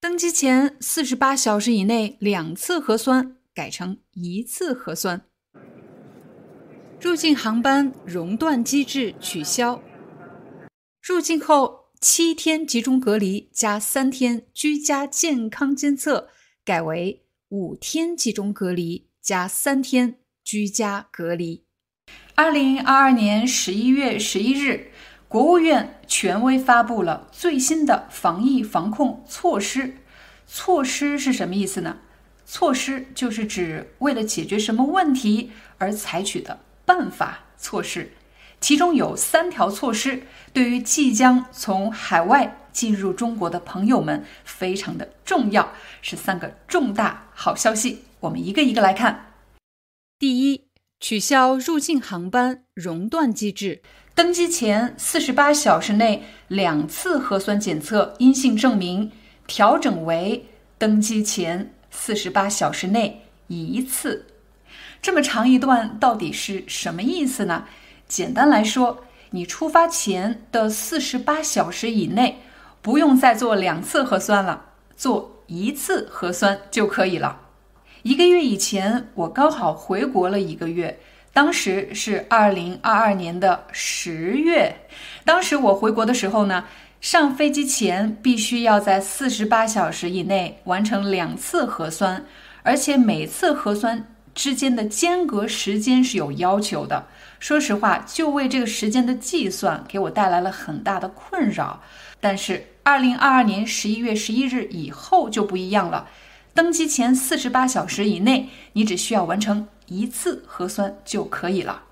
登机前48小时以内两次核酸改成一次核酸，入境航班熔断机制取消，入境后7天集中隔离加3天居家健康监测改为5天集中隔离加3天居家隔离。2022年11月11日，国务院权威发布了最新的防疫防控措施。措施是什么意思呢？措施就是指为了解决什么问题而采取的办法措施。其中有3条措施对于即将从海外进入中国的朋友们非常的重要，是3个重大好消息，我们一个一个来看。第一，取消入境航班熔断机制，登机前48小时内2次核酸检测阴性证明调整为登机前48小时内1次。这么长一段到底是什么意思呢？简单来说，你出发前的48小时以内不用再做2次核酸了，做1次核酸就可以了。1个月以前我刚好回国了1个月，当时是2022年的10月，当时我回国的时候呢，上飞机前必须要在48小时以内完成2次核酸，而且每次核酸之间的间隔时间是有要求的。说实话，就为这个时间的计算给我带来了很大的困扰。但是2022年11月11日以后就不一样了，登机前48小时以内你只需要完成1次核酸就可以了。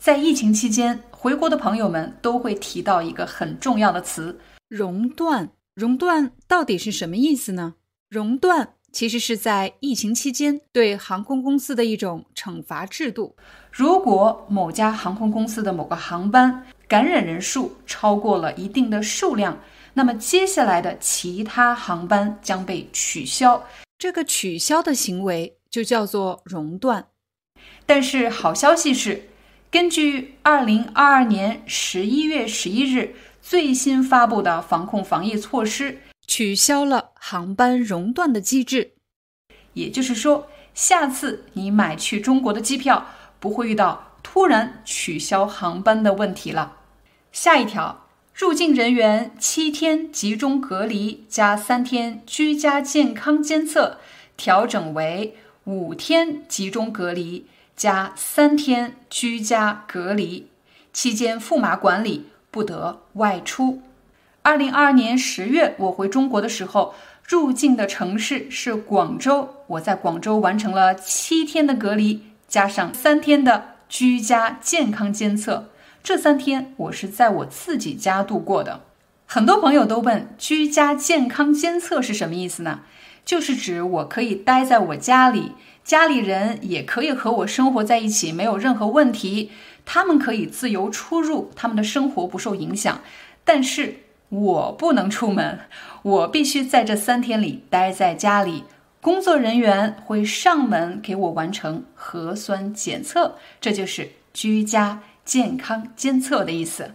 在疫情期间，回国的朋友们都会提到一个很重要的词，熔断。熔断到底是什么意思呢？熔断其实是在疫情期间对航空公司的一种惩罚制度。如果某家航空公司的某个航班感染人数超过了一定的数量，那么接下来的其他航班将被取消。这个取消的行为就叫做熔断。但是好消息是，根据2022年11月11日最新发布的防控防疫措施，取消了航班熔断的机制。也就是说，下次你买去中国的机票不会遇到突然取消航班的问题了。下一条，入境人员7天集中隔离加3天居家健康监测调整为5天集中隔离加3天居家隔离，期间负码管理，不得外出。2022年10月我回中国的时候，入境的城市是广州，我在广州完成了7天的隔离加上3天的居家健康监测，这3天我是在我自己家度过的。很多朋友都问居家健康监测是什么意思呢？就是指我可以待在我家里，家里人也可以和我生活在一起，没有任何问题，他们可以自由出入，他们的生活不受影响，但是我不能出门，我必须在这3天里待在家里。工作人员会上门给我完成核酸检测，这就是居家健康监测的意思。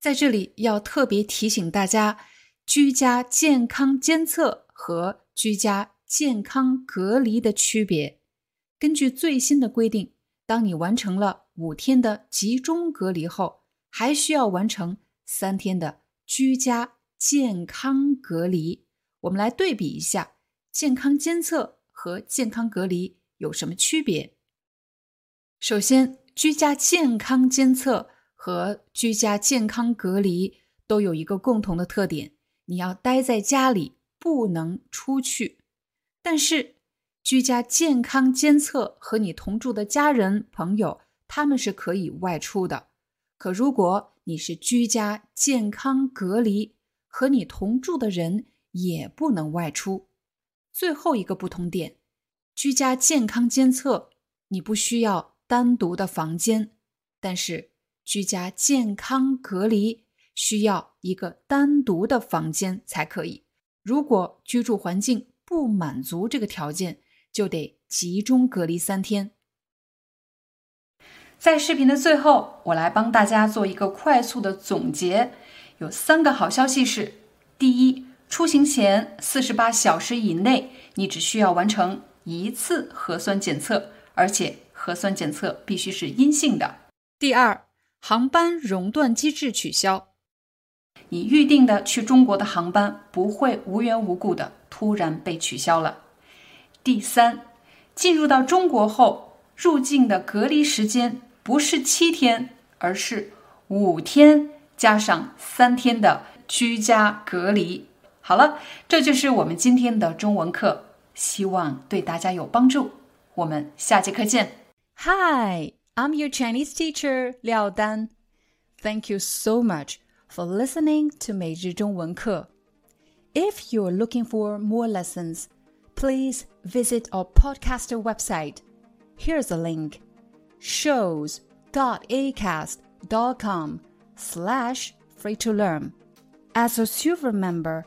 在这里要特别提醒大家，居家健康监测和居家健康隔离的区别。根据最新的规定，当你完成了5天的集中隔离后，还需要完成3天的居家健康隔离。我们来对比一下健康监测和健康隔离有什么区别。首先，居家健康监测和居家健康隔离都有一个共同的特点，你要待在家里，不能出去。但是居家健康监测和你同住的家人朋友，他们是可以外出的。可如果你是居家健康隔离，和你同住的人也不能外出。最后一个不同点，居家健康监测你不需要单独的房间，但是居家健康隔离需要一个单独的房间才可以。如果居住环境不满足这个条件，就得集中隔离3天。在视频的最后，我来帮大家做一个快速的总结。有3个好消息是：第一，出行前48小时以内，你只需要完成1次核酸检测，而且核酸检测必须是阴性的。第二，航班熔断机制取消，你预定的去中国的航班不会无缘无故的突然被取消了。第三，进入到中国后，入境的隔离时间不是7天，而是5天加上3天的居家隔离。好了，这就是我们今天的中文课，希望对大家有帮助。我们下节课见。 Hi, I'm your Chinese teacher, Liao Dan. Thank you so much for listening to 每日中文课. If you're looking for more lessons, please visit our podcast website. Here's a link: shows.acast.com/freetolearn. As a super member,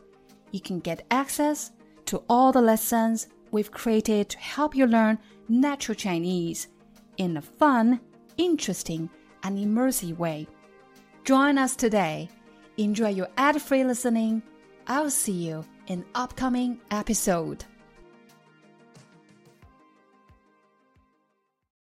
you can get access to all the lessons we've created to help you learn natural Chinese in a fun, interesting, and immersive way. Join us today. Enjoy your ad-free listening. I'll see you in upcoming episode.